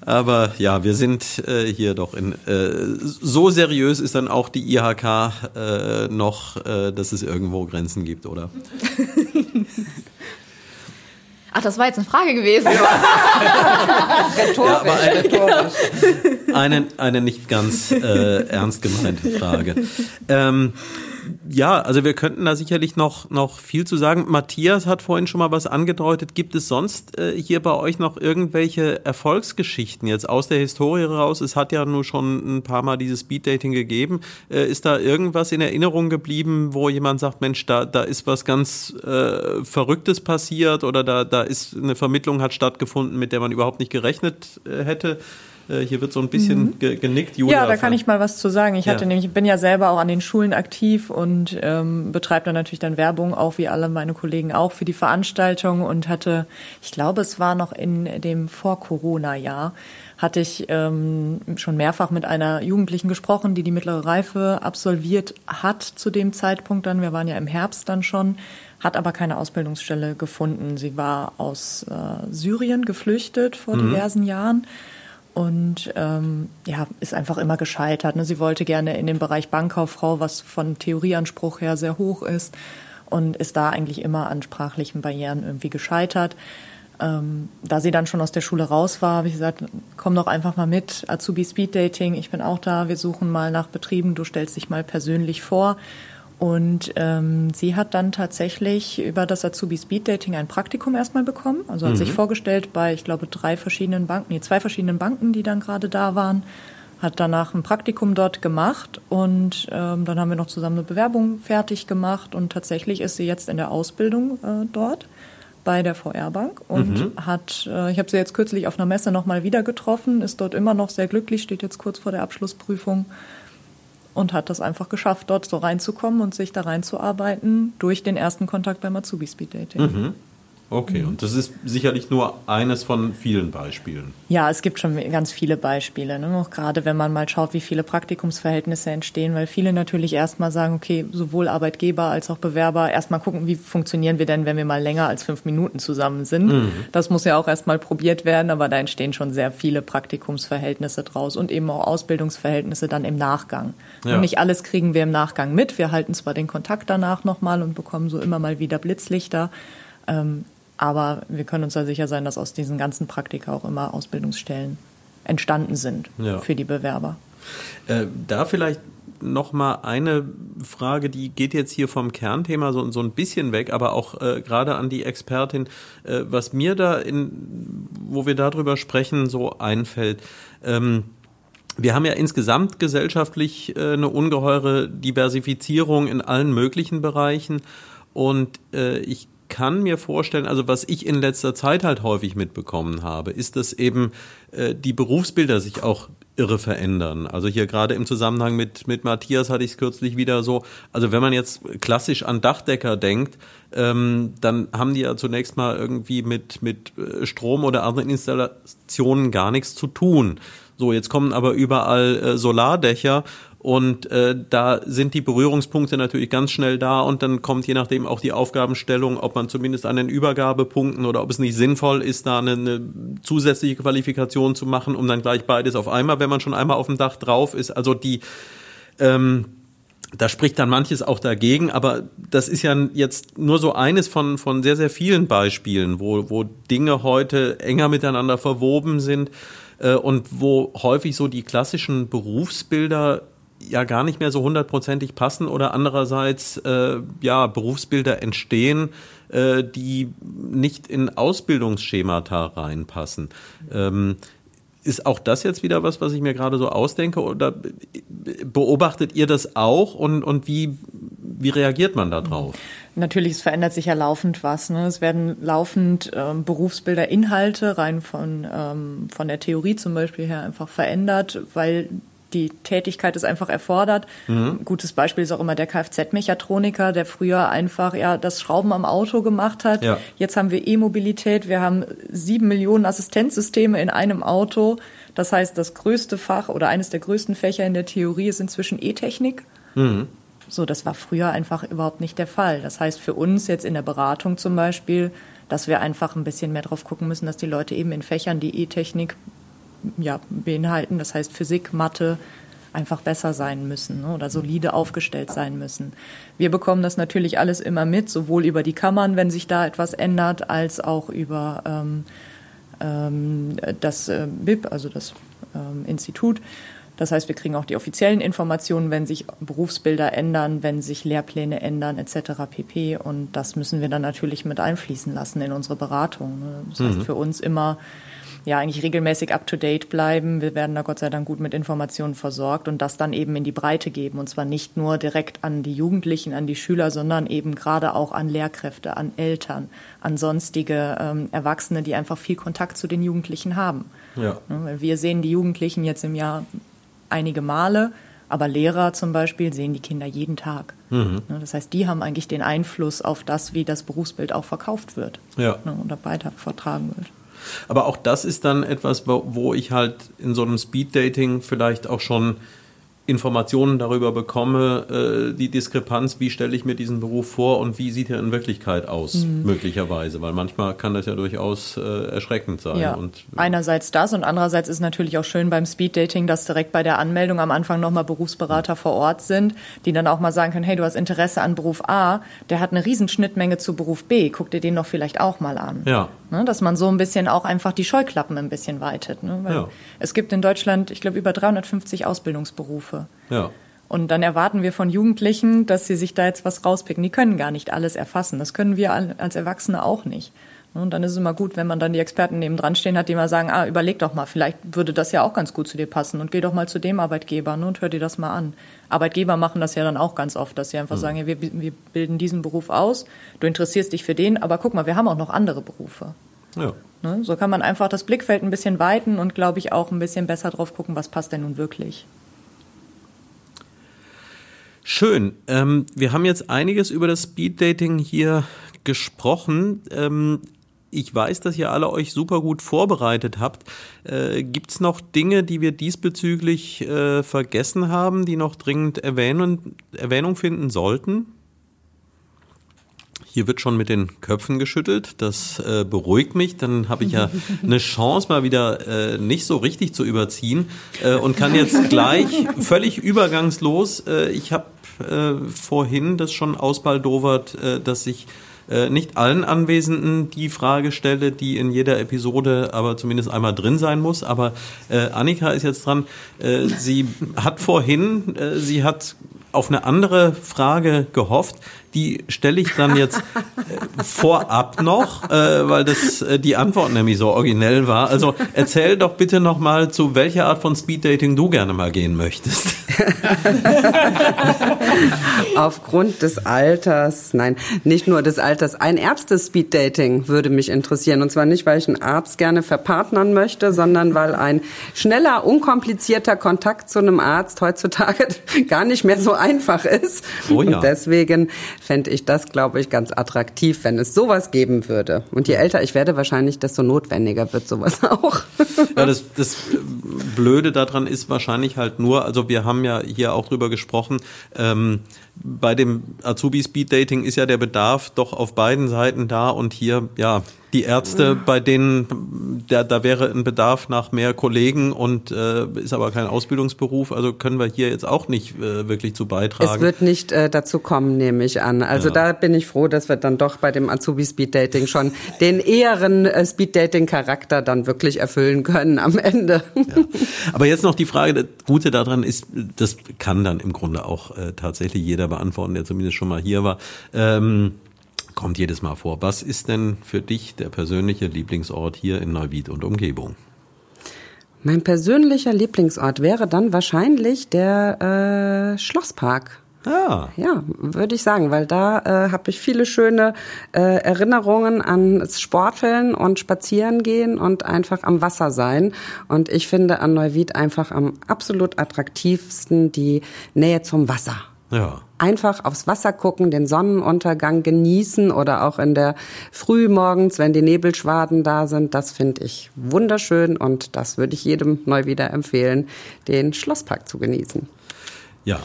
Aber ja, wir sind äh, hier doch in äh, so seriös ist dann auch die I H K äh, noch, äh, dass es irgendwo Grenzen gibt, oder? Ach, das war jetzt eine Frage gewesen. Rhetorisch. Ja, aber eine, rhetorisch. Eine, eine nicht ganz äh, ernst gemeinte Frage. Ähm, ja, also wir könnten da sicherlich noch, noch viel zu sagen. Matthias hat vorhin schon mal was angedeutet. Gibt es sonst äh, hier bei euch noch irgendwelche Erfolgsgeschichten jetzt aus der Historie raus? Es hat ja nur schon ein paar Mal dieses Speed-Dating gegeben. Äh, ist da irgendwas in Erinnerung geblieben, wo jemand sagt, Mensch, da, da ist was ganz äh, Verrücktes passiert oder da, da ist eine Vermittlung hat stattgefunden, mit der man überhaupt nicht gerechnet äh, hätte? Hier wird so ein bisschen mhm. genickt, Julia. Ja, da kann ich mal was zu sagen. Ich hatte ja. nämlich, bin ja selber auch an den Schulen aktiv und ähm, betreibe dann natürlich dann Werbung, auch wie alle meine Kollegen auch, für die Veranstaltung und hatte, ich glaube, es war noch in dem Vor-Corona-Jahr, hatte ich ähm, schon mehrfach mit einer Jugendlichen gesprochen, die die mittlere Reife absolviert hat zu dem Zeitpunkt dann. Wir waren ja im Herbst dann schon, hat aber keine Ausbildungsstelle gefunden. Sie war aus äh, Syrien geflüchtet vor mhm. diversen Jahren. Und ähm, ja, ist einfach immer gescheitert. Ne? Sie wollte gerne in den Bereich Bankkauffrau, was von Theorieanspruch her sehr hoch ist. und ist da eigentlich immer an sprachlichen Barrieren irgendwie gescheitert. Ähm, da sie dann schon aus der Schule raus war, habe ich gesagt, komm doch einfach mal mit, Azubi-Speed-Dating, ich bin auch da, wir suchen mal nach Betrieben, du stellst dich mal persönlich vor. Und ähm, sie hat dann tatsächlich über das Azubi-Speed-Dating ein Praktikum erstmal bekommen. Also hat mhm. sich vorgestellt bei, ich glaube, drei verschiedenen Banken, nee, zwei verschiedenen Banken, die dann gerade da waren. Hat danach ein Praktikum dort gemacht und ähm, dann haben wir noch zusammen eine Bewerbung fertig gemacht. Und tatsächlich ist sie jetzt in der Ausbildung äh, dort bei der V R-Bank und mhm. hat, äh, ich habe sie jetzt kürzlich auf einer Messe nochmal wieder getroffen, ist dort immer noch sehr glücklich, steht jetzt kurz vor der Abschlussprüfung. Und hat das einfach geschafft, dort so reinzukommen und sich da reinzuarbeiten durch den ersten Kontakt beim Azubi-Speed-Dating. Mhm. Okay, mhm. und das ist sicherlich nur eines von vielen Beispielen. Ja, es gibt schon ganz viele Beispiele. Ne? Auch gerade wenn man mal schaut, wie viele Praktikumsverhältnisse entstehen, weil viele natürlich erstmal sagen, okay, sowohl Arbeitgeber als auch Bewerber, erstmal gucken, wie funktionieren wir denn, wenn wir mal länger als fünf Minuten zusammen sind. Mhm. Das muss ja auch erstmal probiert werden, aber da entstehen schon sehr viele Praktikumsverhältnisse draus und eben auch Ausbildungsverhältnisse dann im Nachgang. Ja. Und nicht alles kriegen wir im Nachgang mit. Wir halten zwar den Kontakt danach nochmal und bekommen so immer mal wieder Blitzlichter, ähm, aber wir können uns da sicher sein, dass aus diesen ganzen Praktika auch immer Ausbildungsstellen entstanden sind ja. für die Bewerber. Äh, da vielleicht noch mal eine Frage, die geht jetzt hier vom Kernthema so, so ein bisschen weg, aber auch äh, gerade an die Expertin, äh, was mir da, in, wo wir darüber sprechen, so einfällt. Ähm, Wir haben ja insgesamt gesellschaftlich äh, eine ungeheure Diversifizierung in allen möglichen Bereichen und äh, ich kann mir vorstellen, also was ich in letzter Zeit halt häufig mitbekommen habe, ist, dass eben äh, die Berufsbilder sich auch irre verändern. Also hier gerade im Zusammenhang mit, mit Matthias hatte ich es kürzlich wieder so, also wenn man jetzt klassisch an Dachdecker denkt, ähm, dann haben die ja zunächst mal irgendwie mit, mit Strom oder anderen Installationen gar nichts zu tun. So, jetzt kommen aber überall äh, Solardächer und äh, da sind die Berührungspunkte natürlich ganz schnell da und dann kommt je nachdem auch die Aufgabenstellung, ob man zumindest an den Übergabepunkten oder ob es nicht sinnvoll ist, da eine, eine zusätzliche Qualifikation zu machen, um dann gleich beides auf einmal, wenn man schon einmal auf dem Dach drauf ist. Also die, ähm, da spricht dann manches auch dagegen, aber das ist ja jetzt nur so eines von, von sehr, sehr vielen Beispielen, wo, wo Dinge heute enger miteinander verwoben sind. Und wo häufig so die klassischen Berufsbilder ja gar nicht mehr so hundertprozentig passen oder andererseits äh, ja Berufsbilder entstehen, äh, die nicht in Ausbildungsschemata reinpassen. Ähm, ist auch das jetzt wieder was, was ich mir gerade so ausdenke oder beobachtet ihr das auch und, und wie, wie reagiert man da drauf? Natürlich, es verändert sich ja laufend was. Ne? Es werden laufend ähm, Berufsbilder, Inhalte rein von, ähm, von der Theorie zum Beispiel her einfach verändert, weil die Tätigkeit es einfach erfordert. Mhm. Ein gutes Beispiel ist auch immer der Kfz-Mechatroniker, der früher einfach ja das Schrauben am Auto gemacht hat. Ja. Jetzt haben wir E-Mobilität, wir haben sieben Millionen Assistenzsysteme in einem Auto. Das heißt, das größte Fach oder eines der größten Fächer in der Theorie ist inzwischen E-Technik. Mhm. So, das war früher einfach überhaupt nicht der Fall. Das heißt für uns jetzt in der Beratung zum Beispiel, dass wir einfach ein bisschen mehr drauf gucken müssen, dass die Leute eben in Fächern, die E-Technik ja, beinhalten, das heißt Physik, Mathe, einfach besser sein müssen, ne, oder solide aufgestellt sein müssen. Wir bekommen das natürlich alles immer mit, sowohl über die Kammern, wenn sich da etwas ändert, als auch über ähm, ähm, das äh, B I P, also das ähm, Institut. Das heißt, wir kriegen auch die offiziellen Informationen, wenn sich Berufsbilder ändern, wenn sich Lehrpläne ändern et cetera pp. Und das müssen wir dann natürlich mit einfließen lassen in unsere Beratung. Das heißt, mhm. für uns immer ja eigentlich regelmäßig up-to-date bleiben. Wir werden da Gott sei Dank gut mit Informationen versorgt und das dann eben in die Breite geben. Und zwar nicht nur direkt an die Jugendlichen, an die Schüler, sondern eben gerade auch an Lehrkräfte, an Eltern, an sonstige ähm, Erwachsene, die einfach viel Kontakt zu den Jugendlichen haben. Ja. Wir sehen die Jugendlichen jetzt im Jahr einige Male, aber Lehrer zum Beispiel sehen die Kinder jeden Tag. Mhm. Das heißt, die haben eigentlich den Einfluss auf das, wie das Berufsbild auch verkauft wird, ja, oder weiter vertragen wird. Aber auch das ist dann etwas, wo ich halt in so einem Speed-Dating vielleicht auch schon Informationen darüber bekomme, äh, die Diskrepanz, wie stelle ich mir diesen Beruf vor und wie sieht er in Wirklichkeit aus, mhm. möglicherweise, weil manchmal kann das ja durchaus äh, erschreckend sein. Ja, und einerseits das und andererseits ist natürlich auch schön beim Speed-Dating, dass direkt bei der Anmeldung am Anfang nochmal Berufsberater mhm. vor Ort sind, die dann auch mal sagen können, hey, du hast Interesse an Beruf A, der hat eine riesen Schnittmenge zu Beruf B, guck dir den doch vielleicht auch mal an. Ja. Ne, dass man so ein bisschen auch einfach die Scheuklappen ein bisschen weitet. Ne? Weil ja. es gibt in Deutschland, ich glaube, über dreihundertfünfzig Ausbildungsberufe. Ja. Und dann erwarten wir von Jugendlichen, dass sie sich da jetzt was rauspicken. Die können gar nicht alles erfassen. Das können wir als Erwachsene auch nicht. Und dann ist es immer gut, wenn man dann die Experten neben dran stehen hat, die mal sagen, ah, überleg doch mal, vielleicht würde das ja auch ganz gut zu dir passen und geh doch mal zu dem Arbeitgeber, ne, und hör dir das mal an. Arbeitgeber machen das ja dann auch ganz oft, dass sie einfach mhm. sagen, ja, wir, wir bilden diesen Beruf aus, du interessierst dich für den, aber guck mal, wir haben auch noch andere Berufe. Ja. Ne, so kann man einfach das Blickfeld ein bisschen weiten und, glaube ich, auch ein bisschen besser drauf gucken, was passt denn nun wirklich. Schön. Ähm, wir haben jetzt einiges über das Speed-Dating hier gesprochen. Ähm, ich weiß, dass ihr alle euch super gut vorbereitet habt. Äh, gibt es noch Dinge, die wir diesbezüglich äh, vergessen haben, die noch dringend Erwähnung, Erwähnung finden sollten? Hier wird schon mit den Köpfen geschüttelt. Das äh, beruhigt mich. Dann habe ich ja eine Chance, mal wieder äh, nicht so richtig zu überziehen äh, und kann jetzt gleich völlig übergangslos. Äh, ich habe äh, vorhin das schon ausbaldowert, äh, dass ich äh, nicht allen Anwesenden die Frage stelle, die in jeder Episode aber zumindest einmal drin sein muss. Aber äh, Annika ist jetzt dran. Äh, sie hat vorhin, äh, sie hat auf eine andere Frage gehofft. Die stelle ich dann jetzt äh, vorab noch, äh, weil das äh, die Antwort nämlich so originell war. Also erzähl doch bitte noch mal, zu welcher Art von Speed-Dating du gerne mal gehen möchtest. Aufgrund des Alters, nein, nicht nur des Alters. Ein Ärzte-Speed-Dating würde mich interessieren. Und zwar nicht, weil ich einen Arzt gerne verpartnern möchte, sondern weil ein schneller, unkomplizierter Kontakt zu einem Arzt heutzutage gar nicht mehr so einfach ist. Oh ja. Und deswegen fände ich das, glaube ich, ganz attraktiv, wenn es sowas geben würde. Und je älter ich werde, wahrscheinlich, desto notwendiger wird sowas auch. Ja, das, das Blöde daran ist wahrscheinlich halt nur, also wir haben ja hier auch drüber gesprochen, ähm, bei dem Azubi-Speed-Dating ist ja der Bedarf doch auf beiden Seiten da und hier, ja, die Ärzte, bei denen, da, da wäre ein Bedarf nach mehr Kollegen und äh, ist aber kein Ausbildungsberuf, also können wir hier jetzt auch nicht äh, wirklich zu beitragen. Es wird nicht äh, dazu kommen, nehme ich an. Also ja. Da bin ich froh, dass wir dann doch bei dem Azubi-Speed-Dating schon den eheren äh, Speed-Dating-Charakter dann wirklich erfüllen können am Ende. Ja. Aber jetzt noch die Frage, das Gute daran ist, das kann dann im Grunde auch äh, tatsächlich jeder beantworten, der zumindest schon mal hier war. Ähm, Kommt jedes Mal vor. Was ist denn für dich der persönliche Lieblingsort hier in Neuwied und Umgebung? Mein persönlicher Lieblingsort wäre dann wahrscheinlich der äh, Schlosspark. Ah. Ja, würde ich sagen, weil da äh, habe ich viele schöne äh, Erinnerungen an Sporteln und Spazierengehen und einfach am Wasser sein. Und ich finde an Neuwied einfach am absolut attraktivsten die Nähe zum Wasser. Ja. Einfach aufs Wasser gucken, den Sonnenuntergang genießen oder auch in der Früh morgens, wenn die Nebelschwaden da sind. Das finde ich wunderschön und das würde ich jedem neu wieder empfehlen, den Schlosspark zu genießen. Ja,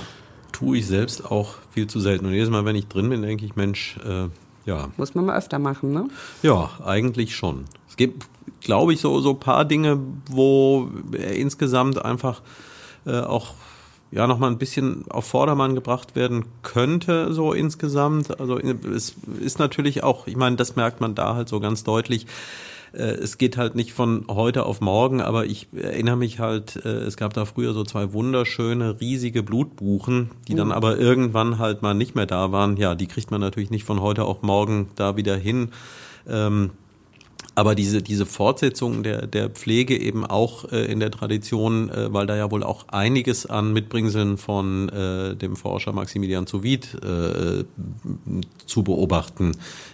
tue ich selbst auch viel zu selten. Und jedes Mal, wenn ich drin bin, denke ich, Mensch, äh, ja. Muss man mal öfter machen, ne? Ja, eigentlich schon. Es gibt, glaube ich, so so ein paar Dinge, wo insgesamt einfach äh, auch ja noch mal ein bisschen auf Vordermann gebracht werden könnte, so insgesamt. Also es ist natürlich auch, ich meine, das merkt man da halt so ganz deutlich. Es geht halt nicht von heute auf morgen, aber ich erinnere mich halt, es gab da früher so zwei wunderschöne, riesige Blutbuchen, die dann aber irgendwann halt mal nicht mehr da waren. Ja, die kriegt man natürlich nicht von heute auf morgen da wieder hin. Ähm, Aber diese diese Fortsetzung der der Pflege eben auch äh, in der Tradition, äh, weil da ja wohl auch einiges an Mitbringseln von äh, dem Forscher Maximilian Zuvit äh, zu beobachten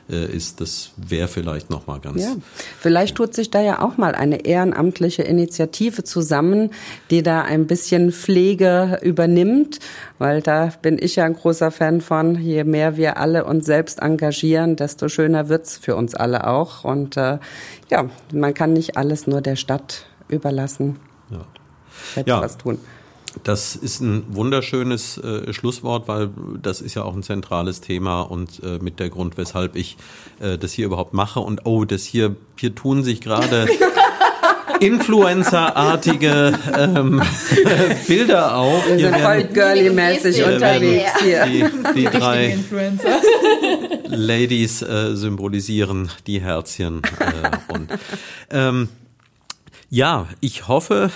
äh, ist, das wäre vielleicht nochmal ganz... Ja. Vielleicht tut sich da ja auch mal eine ehrenamtliche Initiative zusammen, die da ein bisschen Pflege übernimmt, weil da bin ich ja ein großer Fan von, je mehr wir alle uns selbst engagieren, desto schöner wird's für uns alle auch und äh, ja, man kann nicht alles nur der Stadt überlassen. Ja. Selbst ja. was tun. Das ist ein wunderschönes äh, Schlusswort, weil das ist ja auch ein zentrales Thema und äh, mit der Grund, weshalb ich äh, das hier überhaupt mache. Und oh, das hier, hier tun sich gerade Influencer-artige ähm, Bilder auf. Wir sind voll girly-mäßig unterwegs hier. Die, die, die drei Influencer. Ladies äh, symbolisieren die Herzchen. Äh, und, ähm, Ja, ich hoffe,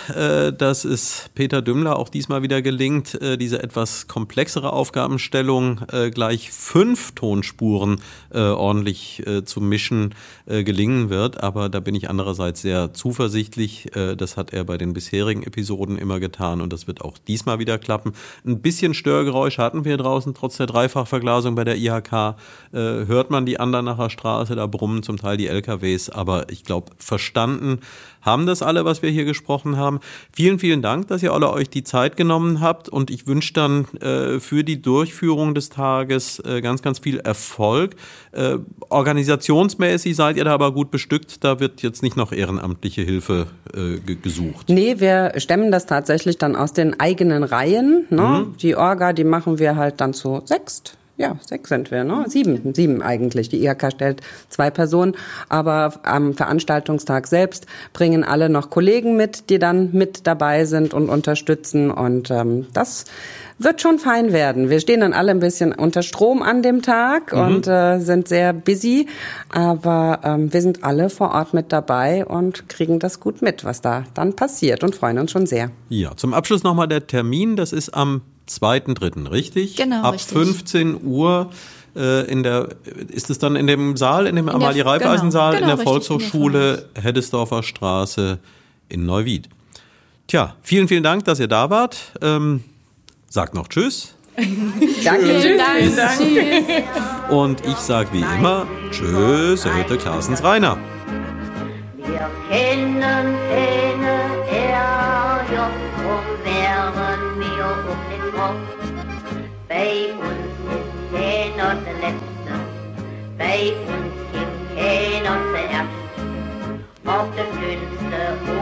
dass es Peter Dümmler auch diesmal wieder gelingt, diese etwas komplexere Aufgabenstellung, gleich fünf Tonspuren ordentlich zu mischen, gelingen wird. Aber da bin ich andererseits sehr zuversichtlich. Das hat er bei den bisherigen Episoden immer getan und das wird auch diesmal wieder klappen. Ein bisschen Störgeräusch hatten wir draußen. Trotz der Dreifachverglasung bei der I H K hört man die Andernacher Straße, da brummen zum Teil die L K Ws. Aber ich glaube, verstanden haben das alle, was wir hier gesprochen haben. Vielen, vielen Dank, dass ihr alle euch die Zeit genommen habt und ich wünsche dann äh, für die Durchführung des Tages äh, ganz, ganz viel Erfolg. Äh, organisationsmäßig seid ihr da aber gut bestückt, da wird jetzt nicht noch ehrenamtliche Hilfe äh, g- gesucht. Nee, wir stemmen das tatsächlich dann aus den eigenen Reihen, ne? Mhm. Die Orga, die machen wir halt dann zu sechst. Ja, sechs sind wir, ne? Sieben, sieben eigentlich. Die I H K stellt zwei Personen, aber am Veranstaltungstag selbst bringen alle noch Kollegen mit, die dann mit dabei sind und unterstützen. Und ähm, das wird schon fein werden. Wir stehen dann alle ein bisschen unter Strom an dem Tag mhm. und äh, sind sehr busy, aber ähm, wir sind alle vor Ort mit dabei und kriegen das gut mit, was da dann passiert und freuen uns schon sehr. Ja, zum Abschluss nochmal der Termin, das ist am zweiten dritten, richtig? Genau, ab richtig. fünfzehn Uhr äh, in der, ist es dann in dem Saal, in dem Amalie-Reifeisen-Saal, genau, genau, in der Volkshochschule Heddesdorfer Straße in Neuwied. Tja, vielen, vielen Dank, dass ihr da wart. Ähm, sagt noch Tschüss. Danke, tschüss. Vielen Dank. Tschüss. Und ich sage wie immer Tschüss, erhöhte Klaasens Rainer. Wir kennen keine Erjoch, wo wären wir um den Kopf? Bei uns ist keiner der Letzte, bei uns gibt keiner der Erste, auf der Dünnste